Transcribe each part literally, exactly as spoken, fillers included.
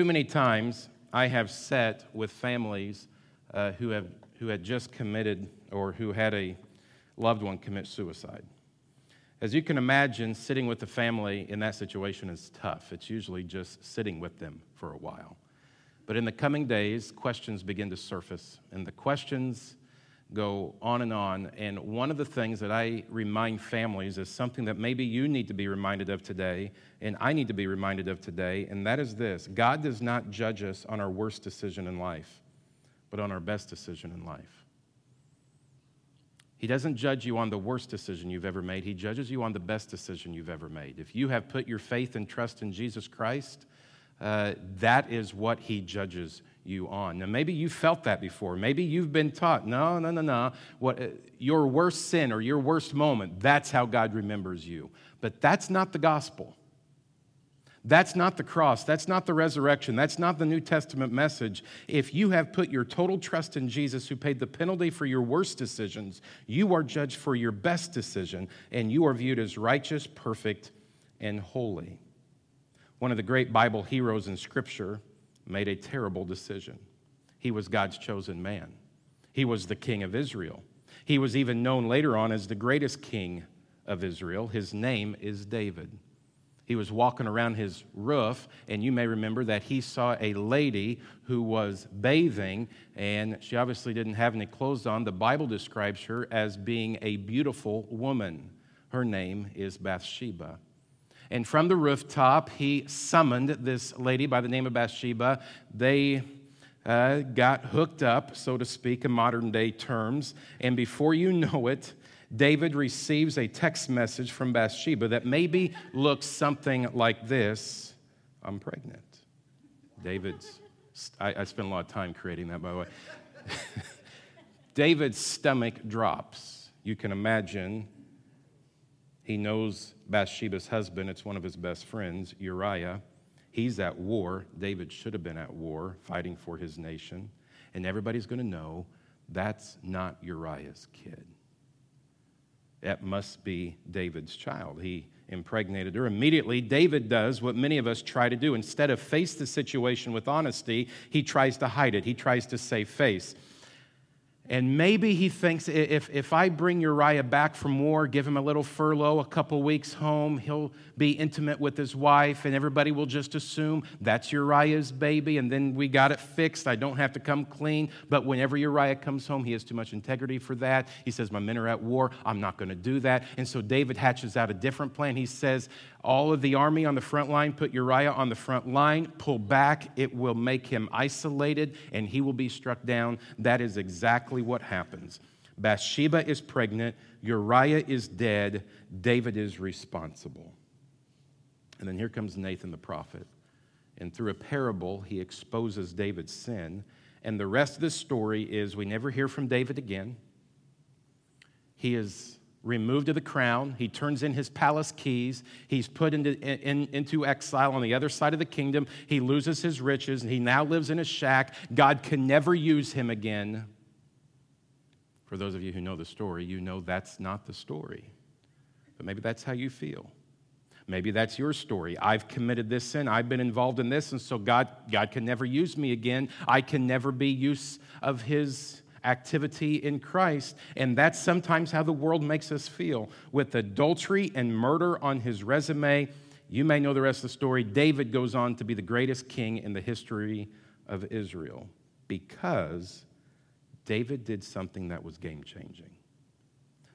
Too many times I have sat with families uh, who have who had just committed or who had a loved one commit suicide. As you can imagine, sitting with the family in that situation is tough. It's usually just sitting with them for a while. But in the coming days, questions begin to surface, and the questions go on and on. And one of the things that I remind families is something that maybe you need to be reminded of today, and I need to be reminded of today, and that is this: God does not judge us on our worst decision in life, but on our best decision in life. He doesn't judge you on the worst decision you've ever made. He judges you on the best decision you've ever made. If you have put your faith and trust in Jesus Christ, uh, that is what he judges you on. Now, maybe you felt that before. Maybe you've been taught, no, no, no, no. What, uh, your worst sin or your worst moment, that's how God remembers you. But that's not the gospel. That's not the cross. That's not the resurrection. That's not the New Testament message. If you have put your total trust in Jesus, who paid the penalty for your worst decisions, you are judged for your best decision, and you are viewed as righteous, perfect, and holy. One of the great Bible heroes in Scripture made a terrible decision. He was God's chosen man. He was the king of Israel. He was even known later on as the greatest king of Israel. His name is David. He was walking around his roof, and you may remember that he saw a lady who was bathing, and she obviously didn't have any clothes on. The Bible describes her as being a beautiful woman. Her name is Bathsheba. And from the rooftop, he summoned this lady by the name of Bathsheba. They uh, got hooked up, so to speak, in modern-day terms, and before you know it, David receives a text message from Bathsheba that maybe looks something like this: I'm pregnant. David's, I, I spent a lot of time creating that, by the way. David's stomach drops. You can imagine he knows Bathsheba's husband. It's one of his best friends, Uriah. He's at war. David should have been at war, fighting for his nation. And everybody's going to know that's not Uriah's kid. That must be David's child. He impregnated her. Immediately, David does what many of us try to do. Instead of face the situation with honesty, he tries to hide it. He tries to save face. And maybe he thinks, if, if I bring Uriah back from war, give him a little furlough, a couple weeks home, he'll be intimate with his wife, and everybody will just assume that's Uriah's baby, and then we got it fixed. I don't have to come clean. But whenever Uriah comes home, he has too much integrity for that. He says, my men are at war. I'm not going to do that. And so David hatches out a different plan. He says, all of the army on the front line, put Uriah on the front line, pull back. It will make him isolated, and he will be struck down. That is exactly what happens. Bathsheba is pregnant, Uriah is dead, David is responsible. And then here comes Nathan the prophet, and through a parable, he exposes David's sin, and the rest of the story is we never hear from David again. He is removed of the crown, he turns in his palace keys, he's put into, in, into exile on the other side of the kingdom, he loses his riches, and he now lives in a shack. God can never use him again. For those of you who know the story, you know that's not the story. But maybe that's how you feel. Maybe that's your story. I've committed this sin. I've been involved in this, and so God, God can never use me again. I can never be use of his activity in Christ. And that's sometimes how the world makes us feel. With adultery and murder on his resume, you may know the rest of the story. David goes on to be the greatest king in the history of Israel because David did something that was game-changing.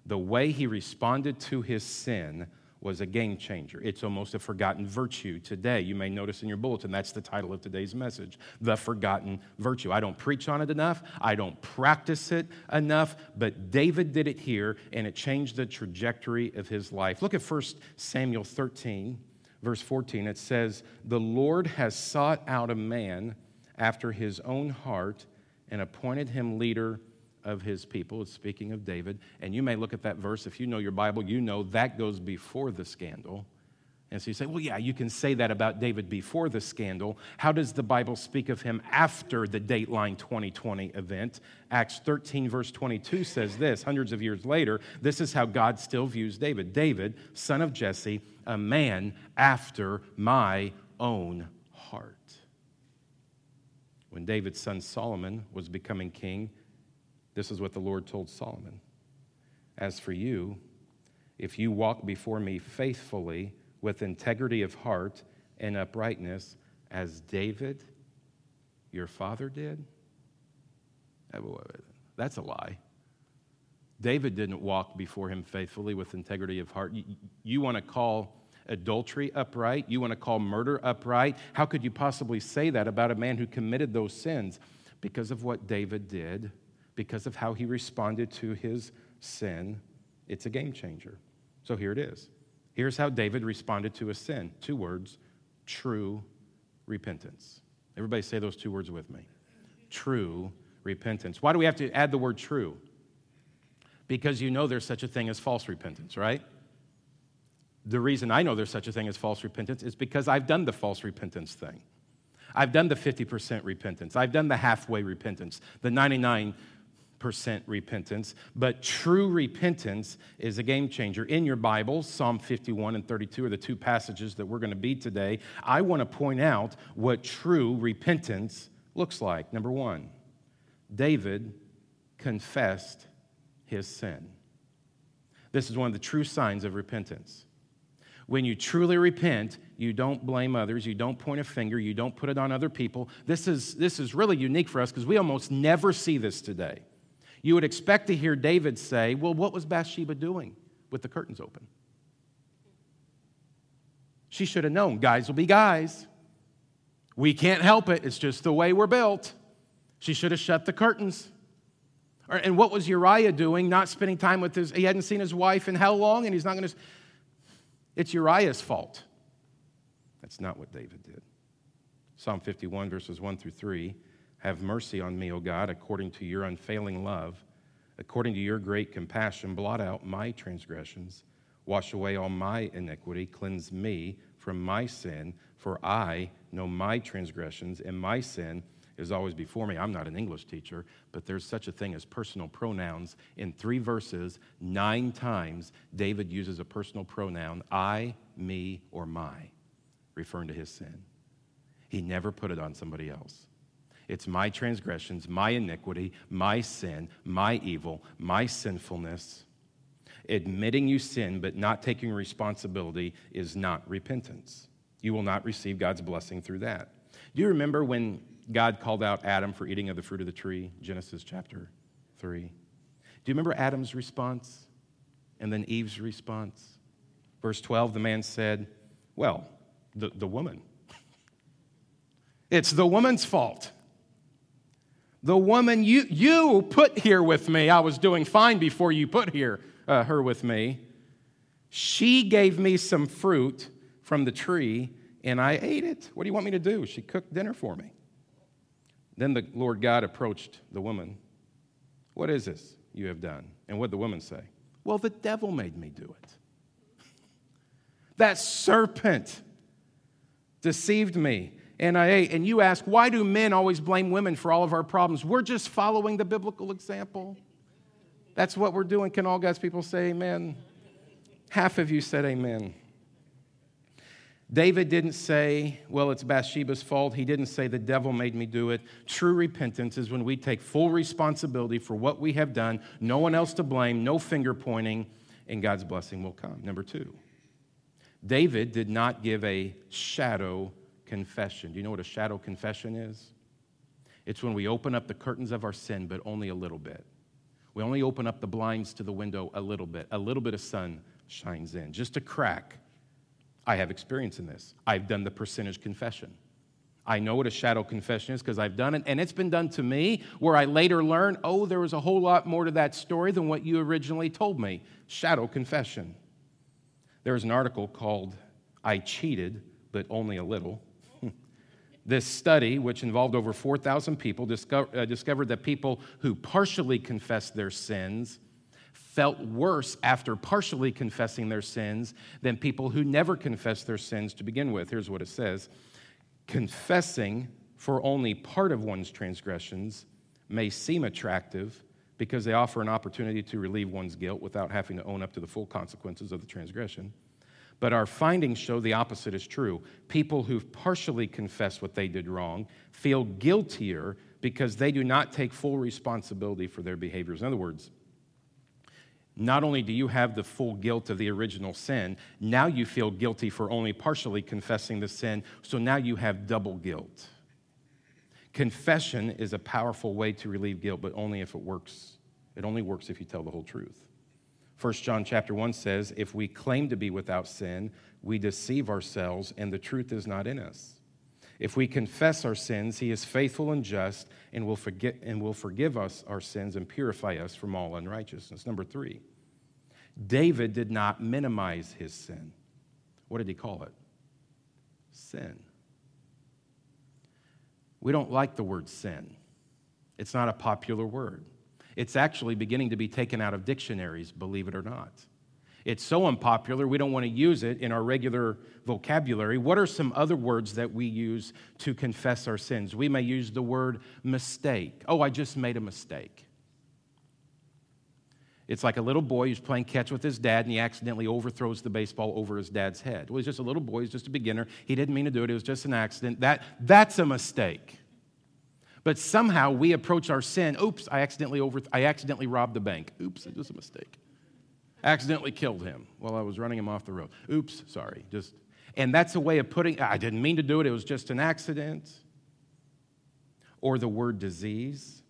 The way he responded to his sin was a game-changer. It's almost a forgotten virtue today. You may notice in your bulletin, that's the title of today's message, The Forgotten Virtue. I don't preach on it enough. I don't practice it enough, but David did it here, and it changed the trajectory of his life. Look at First Samuel thirteen, verse fourteen. It says, the Lord has sought out a man after his own heart and appointed him leader of his people. It's speaking of David. And you may look at that verse. If you know your Bible, you know that goes before the scandal. And so you say, well, yeah, you can say that about David before the scandal. How does the Bible speak of him after the Dateline twenty twenty event? Acts thirteen, verse twenty-two says this, hundreds of years later, this is how God still views David. David, son of Jesse, a man after my own heart. when David's son Solomon was becoming king, this is what the Lord told Solomon. As for you, if you walk before me faithfully with integrity of heart and uprightness as David, your father did, that's a lie. David didn't walk before him faithfully with integrity of heart. You, you want to call adultery upright? You want to call murder upright? How could you possibly say that about a man who committed those sins? Because of what David did, because of how he responded to his sin, it's a game changer. So here it is. Here's how David responded to his sin. Two words, true repentance. Everybody say those two words with me. True repentance. Why do we have to add the word true? Because you know there's such a thing as false repentance, right? The reason I know there's such a thing as false repentance is because I've done the false repentance thing. I've done the fifty percent repentance. I've done the halfway repentance, the ninety-nine percent repentance. But true repentance is a game changer. In your Bible, Psalm fifty-one and thirty-two are the two passages that we're going to be today. I want to point out what true repentance looks like. Number one, David confessed his sin. This is one of the true signs of repentance. When you truly repent, you don't blame others, you don't point a finger, you don't put it on other people. This is, this is really unique for us because we almost never see this today. You would expect to hear David say, well, what was Bathsheba doing with the curtains open? She should have known, guys will be guys. We can't help it, it's just the way we're built. She should have shut the curtains. And what was Uriah doing, not spending time with his, he hadn't seen his wife in how long, and he's not going to... It's Uriah's fault. That's not what David did. Psalm fifty-one, verses one through three, have mercy on me, O God, according to your unfailing love, according to your great compassion, blot out my transgressions, wash away all my iniquity, cleanse me from my sin, for I know my transgressions, and my sin is always before me. I'm not an English teacher, but there's such a thing as personal pronouns. In three verses, nine times, David uses a personal pronoun, I, me, or my, referring to his sin. He never put it on somebody else. It's my transgressions, my iniquity, my sin, my evil, my sinfulness. Admitting you sin but not taking responsibility is not repentance. You will not receive God's blessing through that. Do you remember when God called out Adam for eating of the fruit of the tree, Genesis chapter three. Do you remember Adam's response and then Eve's response? Verse twelve, the man said, well, the, the woman. It's the woman's fault. The woman you, you put here with me. I was doing fine before you put here uh, her with me. She gave me some fruit from the tree, and I ate it. What do you want me to do? She cooked dinner for me. Then the Lord God approached the woman. What is this you have done? And what did the woman say? Well, the devil made me do it. That serpent deceived me, and I ate. And you ask, why do men always blame women for all of our problems? We're just following the biblical example. That's what we're doing. Can all God's people say amen? Half of you said amen. David didn't say, well, it's Bathsheba's fault. He didn't say the devil made me do it. True repentance is when we take full responsibility for what we have done, no one else to blame, no finger pointing, and God's blessing will come. Number two, David did not give a shadow confession. Do you know what a shadow confession is? It's when we open up the curtains of our sin, but only a little bit. We only open up the blinds to the window a little bit. A little bit of sun shines in, just a crack. I have experience in this. I've done the percentage confession. I know what a shadow confession is because I've done it, and it's been done to me where I later learned, oh, there was a whole lot more to that story than what you originally told me. Shadow confession. There was an article called, I Cheated, But Only a Little. This study, which involved over four thousand people, disco- uh, discovered that people who partially confessed their sins felt worse after partially confessing their sins than people who never confessed their sins to begin with. Here's what it says. Confessing for only part of one's transgressions may seem attractive because they offer an opportunity to relieve one's guilt without having to own up to the full consequences of the transgression. But our findings show the opposite is true. People who've partially confessed what they did wrong feel guiltier because they do not take full responsibility for their behaviors. In other words, not only do you have the full guilt of the original sin, now you feel guilty for only partially confessing the sin, so now you have double guilt. Confession is a powerful way to relieve guilt, but only if it works. It only works if you tell the whole truth. First John chapter one says, if we claim to be without sin, we deceive ourselves and the truth is not in us. If we confess our sins, he is faithful and just and will forgive, and will forgive us our sins and purify us from all unrighteousness. Number three, David did not minimize his sin. What did he call it? Sin. We don't like the word sin. It's not a popular word. It's actually beginning to be taken out of dictionaries, believe it or not. It's so unpopular, we don't want to use it in our regular vocabulary. What are some other words that we use to confess our sins? We may use the word mistake. Oh, I just made a mistake. It's like a little boy who's playing catch with his dad, and he accidentally overthrows the baseball over his dad's head. Well, he's just a little boy. He's just a beginner. He didn't mean to do it. It was just an accident. That, that's a mistake. But somehow we approach our sin. Oops, I accidentally over, I accidentally robbed the bank. Oops, it was a mistake. Accidentally killed him while I was running him off the road. Oops, sorry. Just, and that's a way of putting, I didn't mean to do it. It was just an accident. Or the word disease.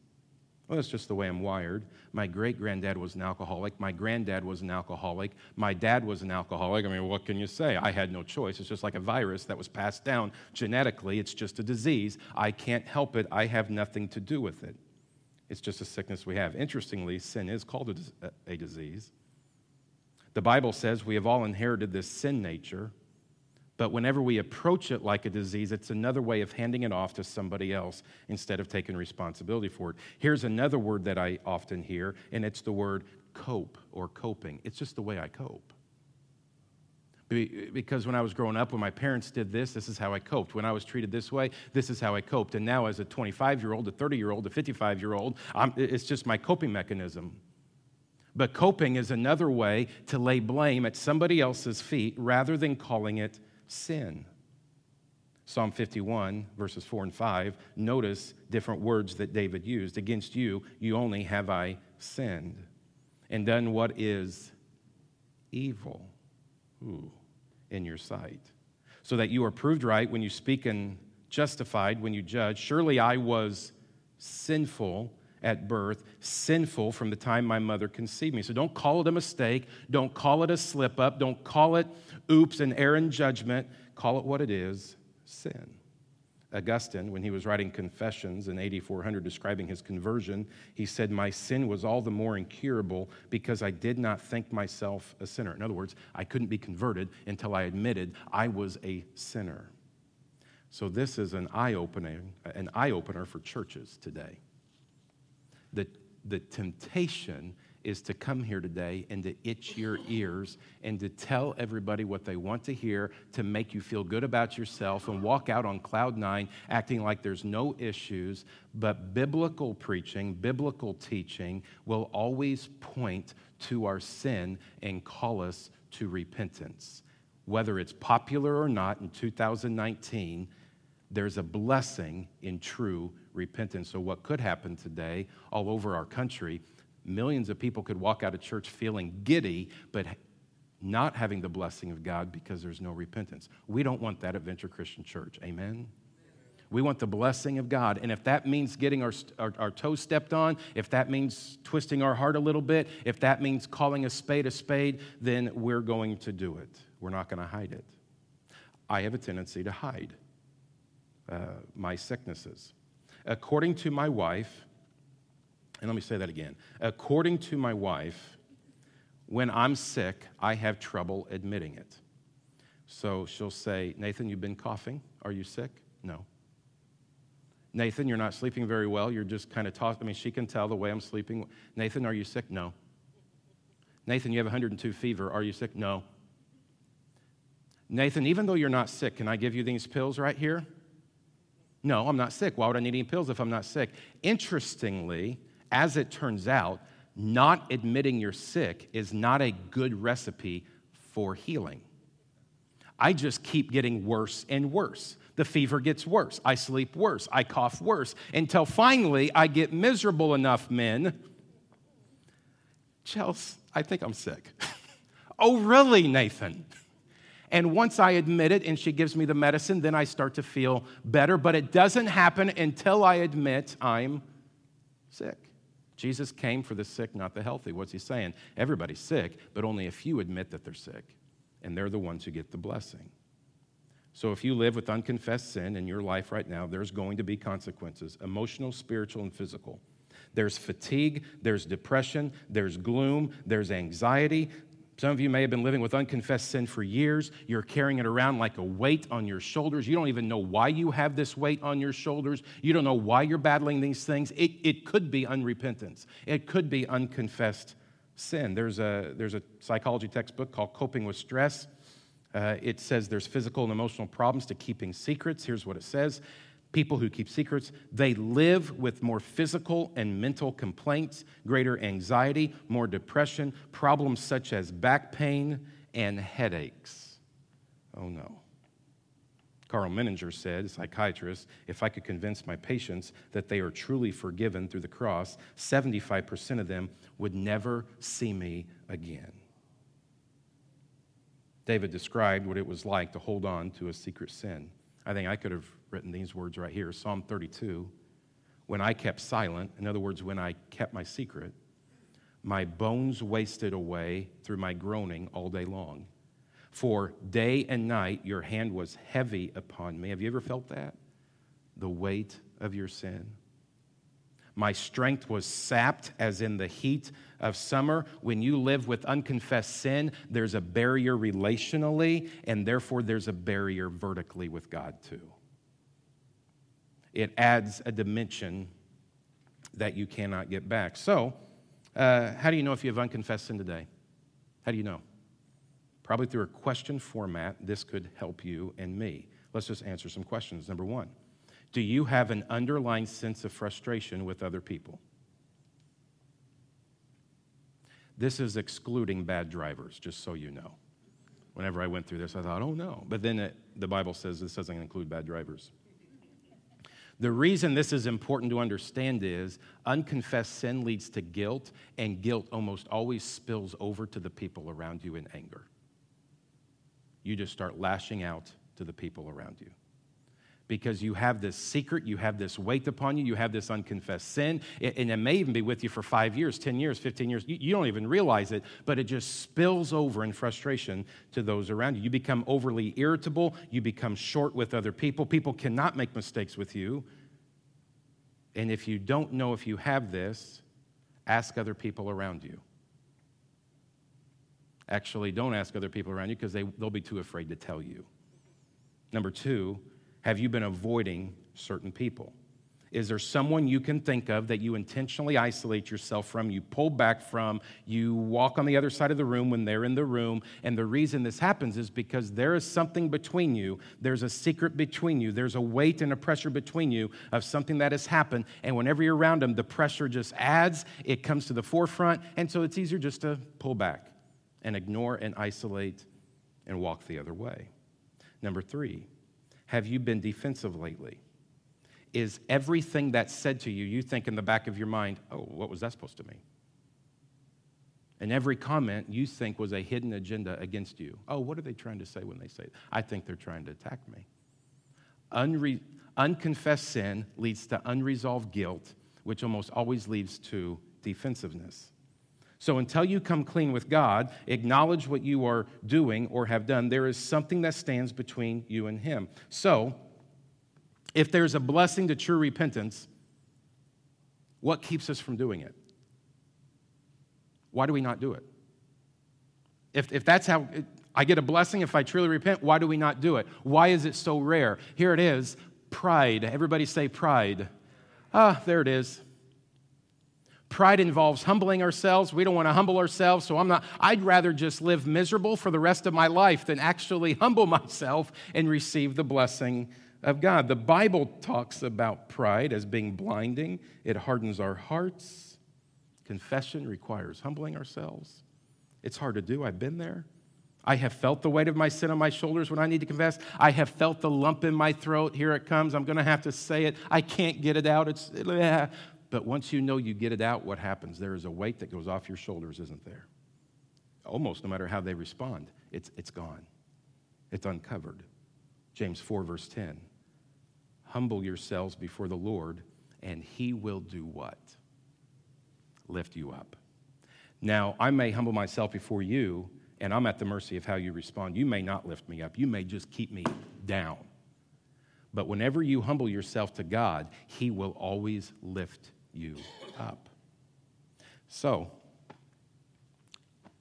Well, that's just the way I'm wired. My great-granddad was an alcoholic. My granddad was an alcoholic. My dad was an alcoholic. I mean, what can you say? I had no choice. It's just like a virus that was passed down genetically. It's just a disease. I can't help it. I have nothing to do with it. It's just a sickness we have. Interestingly, sin is called a, a disease. The Bible says we have all inherited this sin nature, but whenever we approach it like a disease, it's another way of handing it off to somebody else instead of taking responsibility for it. Here's another word that I often hear, and it's the word cope or coping. It's just the way I cope. Because when I was growing up, when my parents did this, this is how I coped. When I was treated this way, this is how I coped. And now as a twenty-five-year-old, a thirty-year-old, a fifty-five-year-old, I'm, it's just my coping mechanism. But coping is another way to lay blame at somebody else's feet rather than calling it sin. Psalm fifty-one, verses four and five, notice different words that David used. Against you, you only have I sinned and done what is evil ooh, in your sight, so that you are proved right when you speak and justified when you judge. Surely I was sinful at birth, sinful from the time my mother conceived me. So don't call it a mistake. Don't call it a slip up. Don't call it oops, an error in judgment. Call it what it is, sin. Augustine, when he was writing Confessions in eighty-four hundred, describing his conversion, he said, my sin was all the more incurable because I did not think myself a sinner. In other words, I couldn't be converted until I admitted I was a sinner. So this is an eye-opener, an eye-opener for churches today. The, the temptation is to come here today and to itch your ears and to tell everybody what they want to hear to make you feel good about yourself and walk out on cloud nine acting like there's no issues. But biblical preaching, biblical teaching will always point to our sin and call us to repentance. Whether it's popular or not in two thousand nineteen, there's a blessing in true repentance. So what could happen today all over our country, millions of people could walk out of church feeling giddy, but not having the blessing of God because there's no repentance. We don't want that at Venture Christian Church. Amen? We want the blessing of God. And if that means getting our, our, our toes stepped on, if that means twisting our heart a little bit, if that means calling a spade a spade, then we're going to do it. We're not going to hide it. I have a tendency to hide uh, my sicknesses. According to my wife, and let me say that again. According to my wife, when I'm sick, I have trouble admitting it. So she'll say, Nathan, you've been coughing. Are you sick? No. Nathan, you're not sleeping very well. You're just kind of tossed. I mean, she can tell the way I'm sleeping. Nathan, are you sick? No. Nathan, you have one hundred two fever. Are you sick? No. Nathan, even though you're not sick, can I give you these pills right here? No, I'm not sick. Why would I need any pills if I'm not sick? Interestingly, as it turns out, not admitting you're sick is not a good recipe for healing. I just keep getting worse and worse. The fever gets worse. I sleep worse. I cough worse until finally I get miserable enough, men. Chelsea, I think I'm sick. Oh, really, Nathan? And once I admit it and she gives me the medicine, then I start to feel better. But it doesn't happen until I admit I'm sick. Jesus came for the sick, not the healthy. What's he saying? Everybody's sick, but only a few admit that they're sick. And they're the ones who get the blessing. So if you live with unconfessed sin in your life right now, there's going to be consequences, emotional, spiritual, and physical. There's fatigue, there's depression, there's gloom, there's anxiety. Some of you may have been living with unconfessed sin for years. You're carrying it around like a weight on your shoulders. You don't even know why you have this weight on your shoulders. You don't know why you're battling these things. It, it could be unrepentance. It could be unconfessed sin. There's a, there's a psychology textbook called Coping with Stress. Uh, it says there's physical and emotional problems to keeping secrets. Here's what it says. People who keep secrets, they live with more physical and mental complaints, greater anxiety, more depression, problems such as back pain and headaches. Oh no. Carl Menninger said, psychiatrist, if I could convince my patients that they are truly forgiven through the cross, seventy-five percent of them would never see me again. David described what it was like to hold on to a secret sin. I think I could have written these words right here, Psalm thirty-two. When I kept silent, in other words, when I kept my secret, my bones wasted away through my groaning all day long. For day and night your hand was heavy upon me. Have you ever felt that? The weight of your sin. My strength was sapped as in the heat of summer. When you live with unconfessed sin, there's a barrier relationally, and therefore there's a barrier vertically with God too. It adds a dimension that you cannot get back. So, uh, how do you know if you have unconfessed sin today? How do you know? Probably through a question format, this could help you and me. Let's just answer some questions. Number one. Do you have an underlying sense of frustration with other people? This is excluding bad drivers, just so you know. Whenever I went through this, I thought, oh no. But then it, the Bible says this doesn't include bad drivers. The reason this is important to understand is unconfessed sin leads to guilt, and guilt almost always spills over to the people around you in anger. You just start lashing out to the people around you. Because you have this secret, you have this weight upon you, you have this unconfessed sin, and it may even be with you for five years, ten years, fifteen years. You don't even realize it, but it just spills over in frustration to those around you. You become overly irritable. You become short with other people. People cannot make mistakes with you. And if you don't know if you have this, ask other people around you. Actually, don't ask other people around you because they, they'll be too afraid to tell you. Number two, have you been avoiding certain people? Is there someone you can think of that you intentionally isolate yourself from, you pull back from, you walk on the other side of the room when they're in the room? And the reason this happens is because there is something between you. There's a secret between you. There's a weight and a pressure between you of something that has happened. And whenever you're around them, the pressure just adds. It comes to the forefront. And so it's easier just to pull back and ignore and isolate and walk the other way. Number three. Have you been defensive lately? Is everything that's said to you, you think in the back of your mind, oh, what was that supposed to mean? And every comment you think was a hidden agenda against you. Oh, what are they trying to say when they say it? I think they're trying to attack me. Unre- unconfessed sin leads to unresolved guilt, which almost always leads to defensiveness. So until you come clean with God, acknowledge what you are doing or have done, there is something that stands between you and him. So if there's a blessing to true repentance, what keeps us from doing it? Why do we not do it? If, if that's how it, I get a blessing, if I truly repent, why do we not do it? Why is it so rare? Here it is, pride. Everybody say pride. Ah, there it is. Pride involves humbling ourselves. We don't want to humble ourselves, so I'm not, I'd rather just live miserable for the rest of my life than actually humble myself and receive the blessing of God. The Bible talks about pride as being blinding. It hardens our hearts. Confession requires humbling ourselves. It's hard to do. I've been there. I have felt the weight of my sin on my shoulders when I need to confess. I have felt the lump in my throat. Here it comes. I'm going to have to say it. I can't get it out. It's bleh. But once you know you get it out, what happens? There is a weight that goes off your shoulders, isn't there? Almost no matter how they respond, it's, it's gone. It's uncovered. James four, verse ten. Humble yourselves before the Lord, and he will do what? Lift you up. Now, I may humble myself before you, and I'm at the mercy of how you respond. You may not lift me up. You may just keep me down. But whenever you humble yourself to God, he will always lift you up. So,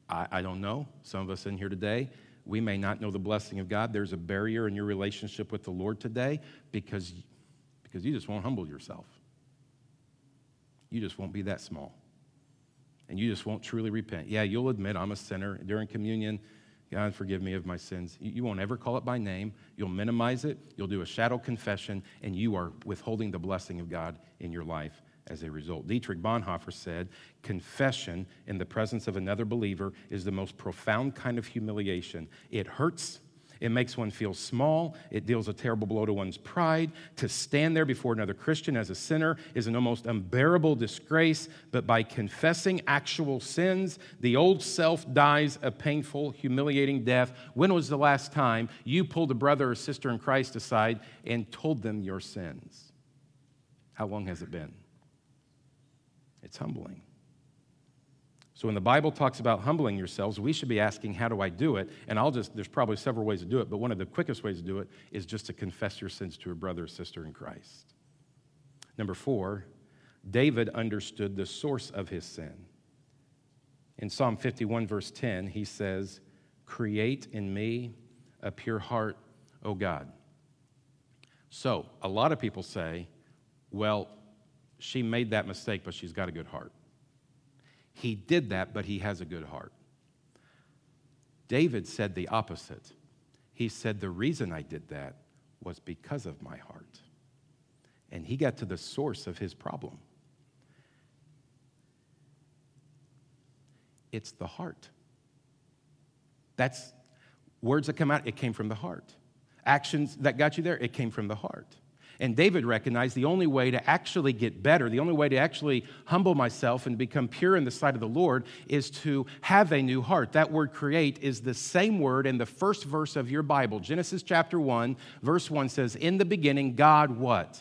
I, I don't know. Some of us in here today, we may not know the blessing of God. There's a barrier in your relationship with the Lord today because, because you just won't humble yourself. You just won't be that small. And you just won't truly repent. Yeah, you'll admit I'm a sinner. During communion, God, forgive me of my sins. You won't ever call it by name. You'll minimize it. You'll do a shadow confession, and you are withholding the blessing of God in your life as a result. Dietrich Bonhoeffer said, confession in the presence of another believer is the most profound kind of humiliation. It hurts. It makes one feel small. It deals a terrible blow to one's pride. To stand there before another Christian as a sinner is an almost unbearable disgrace, but by confessing actual sins, the old self dies a painful, humiliating death. When was the last time you pulled a brother or sister in Christ aside and told them your sins? How long has it been? It's humbling. So when the Bible talks about humbling yourselves, we should be asking, how do I do it? And I'll just, there's probably several ways to do it, but one of the quickest ways to do it is just to confess your sins to a brother or sister in Christ. Number four, David understood the source of his sin. In Psalm fifty-one, verse ten, he says, create in me a pure heart, O God. So a lot of people say, well, she made that mistake, but she's got a good heart. He did that, but he has a good heart. David said the opposite. He said, the reason I did that was because of my heart. And he got to the source of his problem. It's the heart. That's words that come out, it came from the heart. Actions that got you there, it came from the heart. And David recognized the only way to actually get better, the only way to actually humble myself and become pure in the sight of the Lord is to have a new heart. That word create is the same word in the first verse of your Bible. Genesis chapter one, verse one says, in the beginning, God what?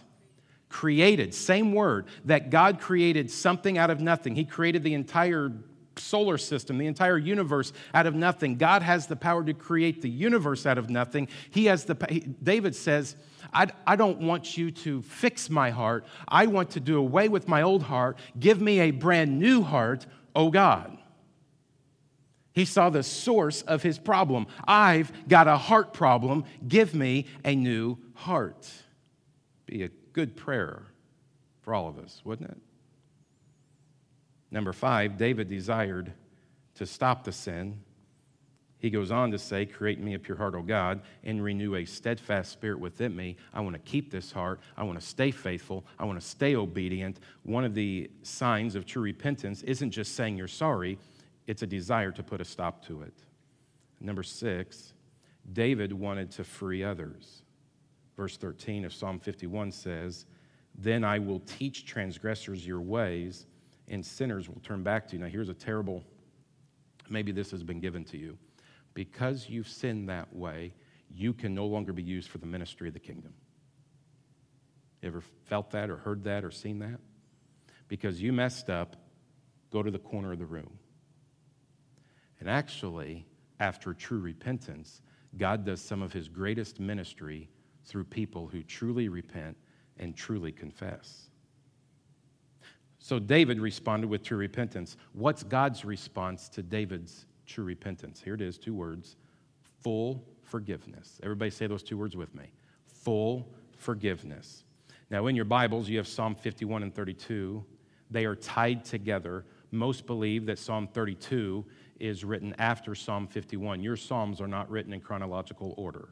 Created. Same word, that God created something out of nothing. He created the entire solar system, the entire universe out of nothing. God has the power to create the universe out of nothing. He has the, David says, I, I don't want you to fix my heart. I want to do away with my old heart. Give me a brand new heart, oh God. He saw the source of his problem. I've got a heart problem. Give me a new heart. Be a good prayer for all of us, wouldn't it? Number five, David desired to stop the sin. He goes on to say, create in me a pure heart, O God, and renew a steadfast spirit within me. I want to keep this heart. I want to stay faithful. I want to stay obedient. One of the signs of true repentance isn't just saying you're sorry. It's a desire to put a stop to it. Number six, David wanted to free others. Verse thirteen of Psalm fifty-one says, then I will teach transgressors your ways, and sinners will turn back to you. Now, here's a terrible, maybe this has been given to you. Because you've sinned that way, you can no longer be used for the ministry of the kingdom. You ever felt that or heard that or seen that? Because you messed up, go to the corner of the room. And actually, after true repentance, God does some of his greatest ministry through people who truly repent and truly confess. So David responded with true repentance. What's God's response to David's true repentance? Here it is, two words, full forgiveness. Everybody say those two words with me, full forgiveness. Now in your Bibles, you have Psalm fifty-one and thirty-two. They are tied together. Most believe that Psalm thirty-two is written after Psalm fifty-one. Your Psalms are not written in chronological order.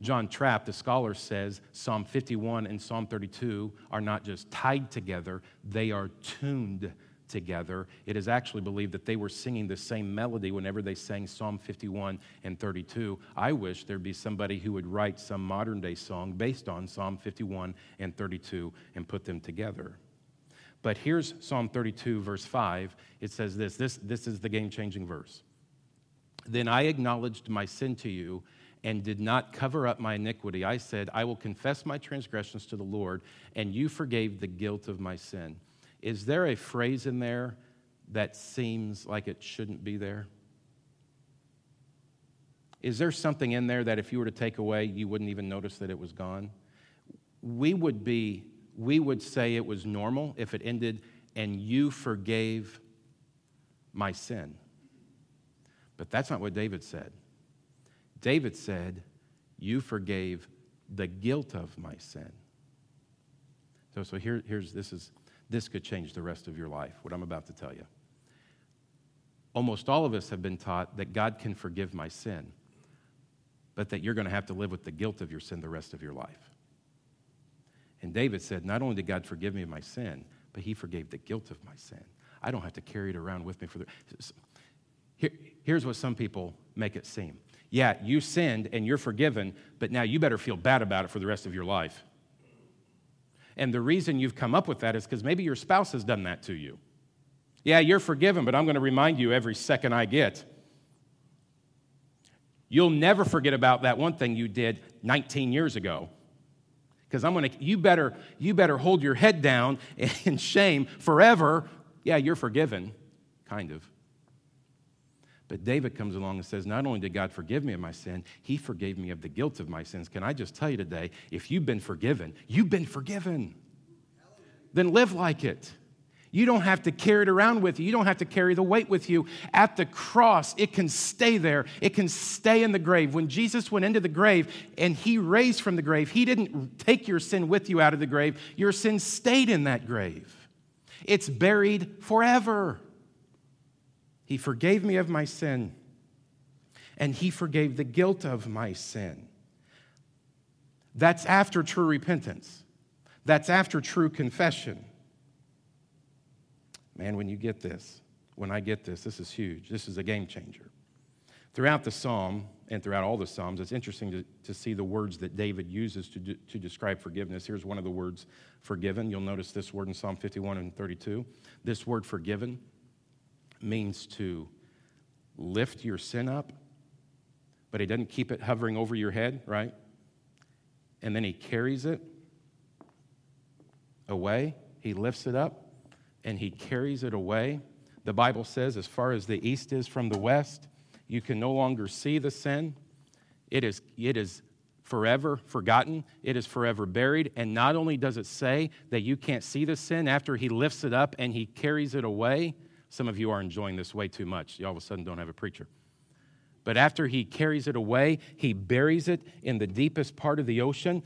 John Trapp, the scholar, says Psalm fifty-one and Psalm thirty-two are not just tied together, they are tuned together. It is actually believed that they were singing the same melody whenever they sang Psalm fifty-one and thirty-two. I wish there'd be somebody who would write some modern-day song based on Psalm fifty-one and thirty-two and put them together. But here's Psalm thirty-two, verse five. It says this. This, this is the game-changing verse. Then I acknowledged my sin to you and did not cover up my iniquity. I said, I will confess my transgressions to the Lord, and you forgave the guilt of my sin. Is there a phrase in there that seems like it shouldn't be there? Is there something in there that if you were to take away, you wouldn't even notice that it was gone? We would be, we would say it was normal if it ended, and you forgave my sin. But that's not what David said. David said, you forgave the guilt of my sin. So, so here, here's, this is, this could change the rest of your life, what I'm about to tell you. Almost all of us have been taught that God can forgive my sin, but that you're going to have to live with the guilt of your sin the rest of your life. And David said, not only did God forgive me of my sin, but he forgave the guilt of my sin. I don't have to carry it around with me for the... Here, here's what some people make it seem. Yeah, you sinned and you're forgiven, but now you better feel bad about it for the rest of your life. And the reason you've come up with that is because maybe your spouse has done that to you. Yeah, you're forgiven, but I'm going to remind you every second I get. You'll never forget about that one thing you did nineteen years ago. Because I'm going to, you better, you better hold your head down in shame forever. Yeah, you're forgiven, kind of. But David comes along and says, not only did God forgive me of my sin, he forgave me of the guilt of my sins. Can I just tell you today, if you've been forgiven, you've been forgiven. Then live like it. You don't have to carry it around with you. You don't have to carry the weight with you. At the cross, it can stay there. It can stay in the grave. When Jesus went into the grave and he raised from the grave, he didn't take your sin with you out of the grave. Your sin stayed in that grave. It's buried forever. He forgave me of my sin, and he forgave the guilt of my sin. That's after true repentance. That's after true confession. Man, when you get this, when I get this, this is huge. This is a game changer. Throughout the psalm, and throughout all the psalms, it's interesting to, to see the words that David uses to, do, to describe forgiveness. Here's one of the words, forgiven. You'll notice this word in Psalm fifty-one and thirty-two. This word, forgiven, means to lift your sin up, but he doesn't keep it hovering over your head, right? And then he carries it away. He lifts it up, and he carries it away. The Bible says, as far as the east is from the west, you can no longer see the sin. It is, it is forever forgotten. It is forever buried. And not only does it say that you can't see the sin after he lifts it up and he carries it away, some of you are enjoying this way too much. You all of a sudden don't have a preacher. But after he carries it away, he buries it in the deepest part of the ocean.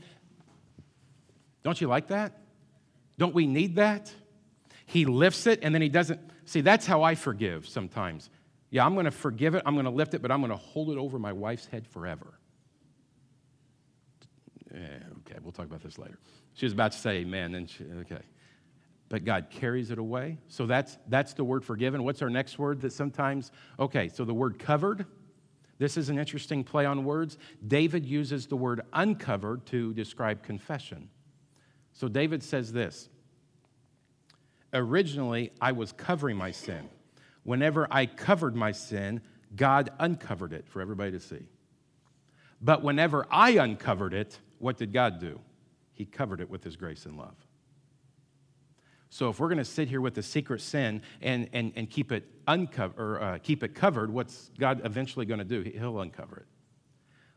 Don't you like that? Don't we need that? He lifts it, and then he doesn't. See, that's how I forgive sometimes. Yeah, I'm going to forgive it. I'm going to lift it, but I'm going to hold it over my wife's head forever. Eh, okay, we'll talk about this later. She was about to say amen, and she, okay. But God carries it away. So that's that's the word forgiven. What's our next word that sometimes... Okay, so the word covered. This is an interesting play on words. David uses the word uncovered to describe confession. So David says this. Originally, I was covering my sin. Whenever I covered my sin, God uncovered it for everybody to see. But whenever I uncovered it, what did God do? He covered it with his grace and love. So if we're going to sit here with the secret sin and and, and keep it uncovered or uh, keep it covered, what's God eventually going to do? He'll uncover it.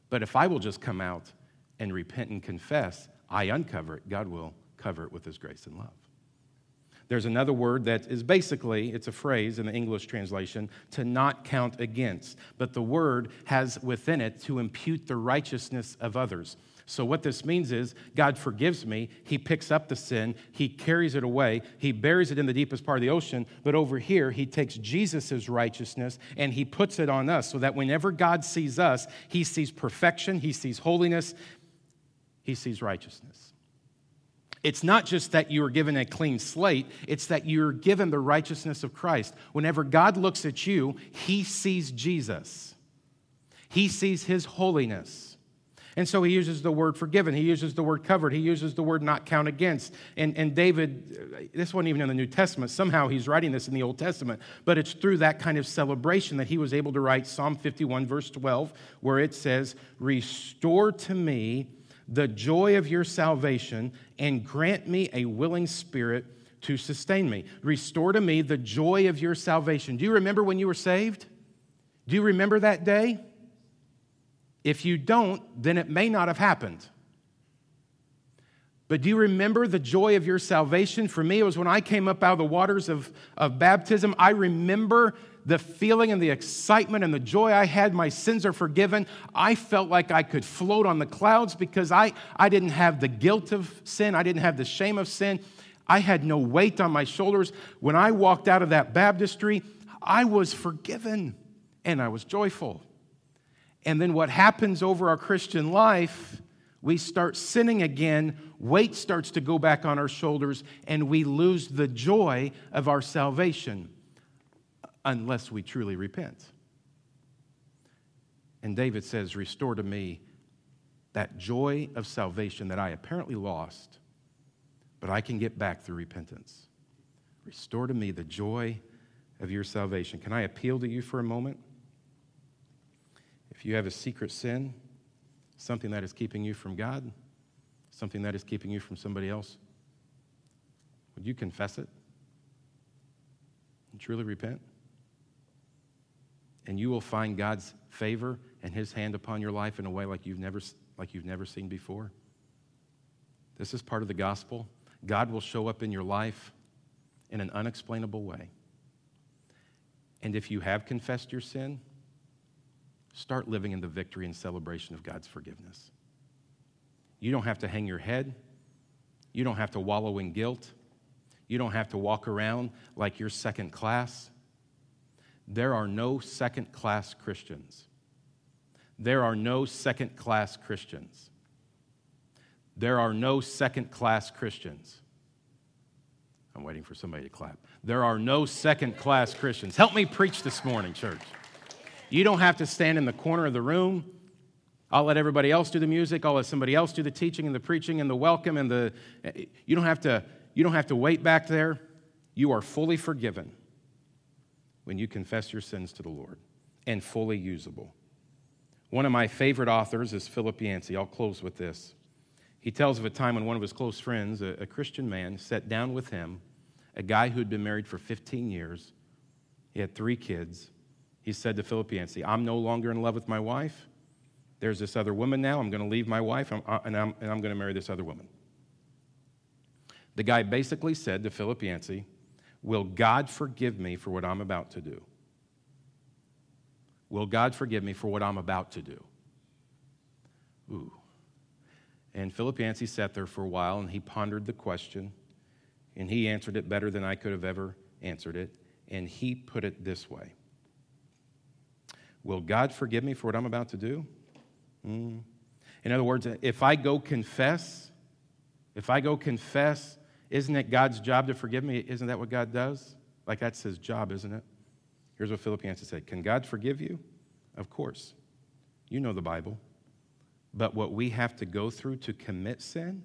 But if I will just come out and repent and confess, I uncover it. God will cover it with his grace and love. There's another word that is basically, it's a phrase in the English translation, to not count against. But the word has within it to impute the righteousness of others. So what this means is God forgives me, he picks up the sin, he carries it away, he buries it in the deepest part of the ocean, but over here he takes Jesus' righteousness and he puts it on us so that whenever God sees us, he sees perfection, he sees holiness, he sees righteousness. It's not just that you are given a clean slate, it's that you're given the righteousness of Christ. Whenever God looks at you, he sees Jesus. He sees his holiness. And so he uses the word forgiven, he uses the word covered, he uses the word not count against. And, and David, this wasn't even in the New Testament, somehow he's writing this in the Old Testament, but it's through that kind of celebration that he was able to write Psalm fifty-one, verse twelve, where it says, "Restore to me the joy of your salvation and grant me a willing spirit to sustain me." Restore to me the joy of your salvation. Do you remember when you were saved? Do you remember that day? If you don't, then it may not have happened. But do you remember the joy of your salvation? For me, it was when I came up out of the waters of, of baptism. I remember the feeling and the excitement and the joy I had. My sins are forgiven. I felt like I could float on the clouds because I, I didn't have the guilt of sin. I didn't have the shame of sin. I had no weight on my shoulders. When I walked out of that baptistry, I was forgiven and I was joyful. And then what happens over our Christian life, we start sinning again, weight starts to go back on our shoulders, and we lose the joy of our salvation unless we truly repent. And David says, "Restore to me that joy of salvation that I apparently lost, but I can get back through repentance. Restore to me the joy of your salvation." Can I appeal to you for a moment? If you have a secret sin, something that is keeping you from God, something that is keeping you from somebody else, would you confess it and truly repent? And you will find God's favor and his hand upon your life in a way like you've never, like you've never seen before. This is part of the gospel. God will show up in your life in an unexplainable way. And if you have confessed your sin, start living in the victory and celebration of God's forgiveness. You don't have to hang your head. You don't have to wallow in guilt. You don't have to walk around like you're second class. There are no second class Christians. There are no second class Christians. There are no second class Christians. I'm waiting for somebody to clap. There are no second class Christians. Help me preach this morning, church. You don't have to stand in the corner of the room. I'll let everybody else do the music. I'll let somebody else do the teaching and the preaching and the welcome and the... You don't have to, you don't have to wait back there. You are fully forgiven when you confess your sins to the Lord and fully usable. One of my favorite authors is Philip Yancey. I'll close with this. He tells of a time when one of his close friends, a, a Christian man, sat down with him, a guy who had been married for fifteen years. He had three kids. He said to Philip Yancey, "I'm no longer in love with my wife. There's this other woman now. I'm going to leave my wife, and I'm, and I'm, and I'm going to marry this other woman." The guy basically said to Philip Yancey, "Will God forgive me for what I'm about to do? Will God forgive me for what I'm about to do?" Ooh. And Philip Yancey sat there for a while, and he pondered the question, and he answered it better than I could have ever answered it, and he put it this way. Will God forgive me for what I'm about to do? Mm. In other words, if I go confess, if I go confess, isn't it God's job to forgive me? Isn't that what God does? Like that's his job, isn't it? Here's what Philip Yancey said. Can God forgive you? Of course. You know the Bible. But what we have to go through to commit sin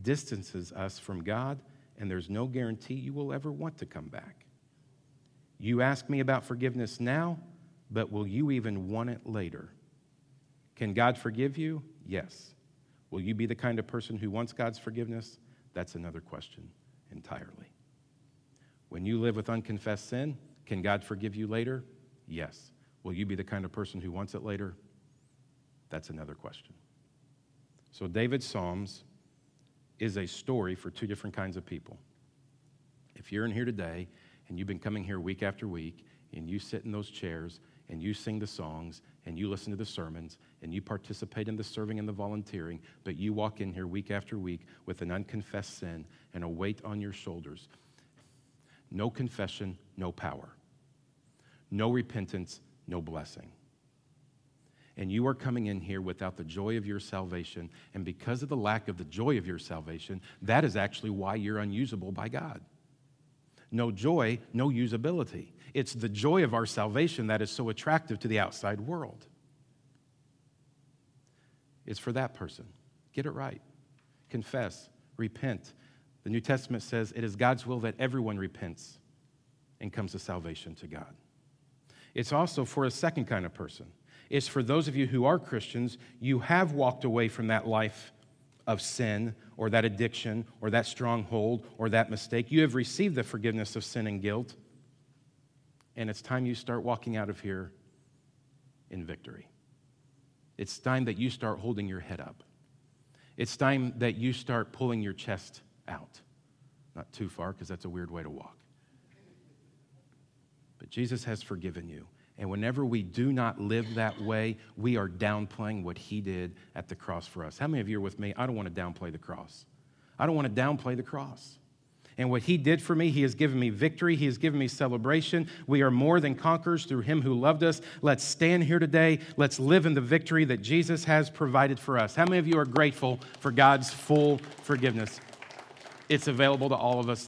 distances us from God, and there's no guarantee you will ever want to come back. You ask me about forgiveness now, but will you even want it later? Can God forgive you? Yes. Will you be the kind of person who wants God's forgiveness? That's another question entirely. When you live with unconfessed sin, can God forgive you later? Yes. Will you be the kind of person who wants it later? That's another question. So David's Psalms is a story for two different kinds of people. If you're in here today and you've been coming here week after week and you sit in those chairs and you sing the songs, and you listen to the sermons, and you participate in the serving and the volunteering, but you walk in here week after week with an unconfessed sin and a weight on your shoulders. No confession, no power. No repentance, no blessing. and you are coming in here without the joy of your salvation, and because of the lack of the joy of your salvation, that is actually why you're unusable by God. No joy, no usability. It's the joy of our salvation that is so attractive to the outside world. It's for that person. Get it right. Confess. Repent. The New Testament says it is God's will that everyone repents and comes to salvation to God. It's also for a second kind of person. It's for those of you who are Christians, you have walked away from that life of sin or that addiction or that stronghold or that mistake. You have received the forgiveness of sin and guilt, and it's time you start walking out of here in victory. It's time that you start holding your head up. It's time that you start pulling your chest out. Not too far, because that's a weird way to walk. But Jesus has forgiven you. And whenever we do not live that way, we are downplaying what he did at the cross for us. How many of you are with me? I don't want to downplay the cross. I don't want to downplay the cross. And what he did for me, he has given me victory. He has given me celebration. We are more than conquerors through him who loved us. Let's stand here today. Let's live in the victory that Jesus has provided for us. How many of you are grateful for God's full forgiveness? It's available to all of us.